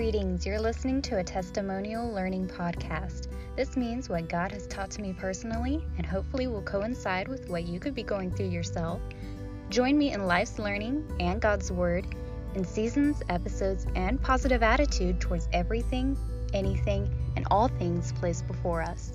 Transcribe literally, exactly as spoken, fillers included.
Greetings, you're listening to a testimonial learning podcast. This means what God has taught to me personally and hopefully will coincide with what you could be going through yourself. Join me in life's learning and God's Word in seasons, episodes, and positive attitude towards everything, anything, and all things placed before us.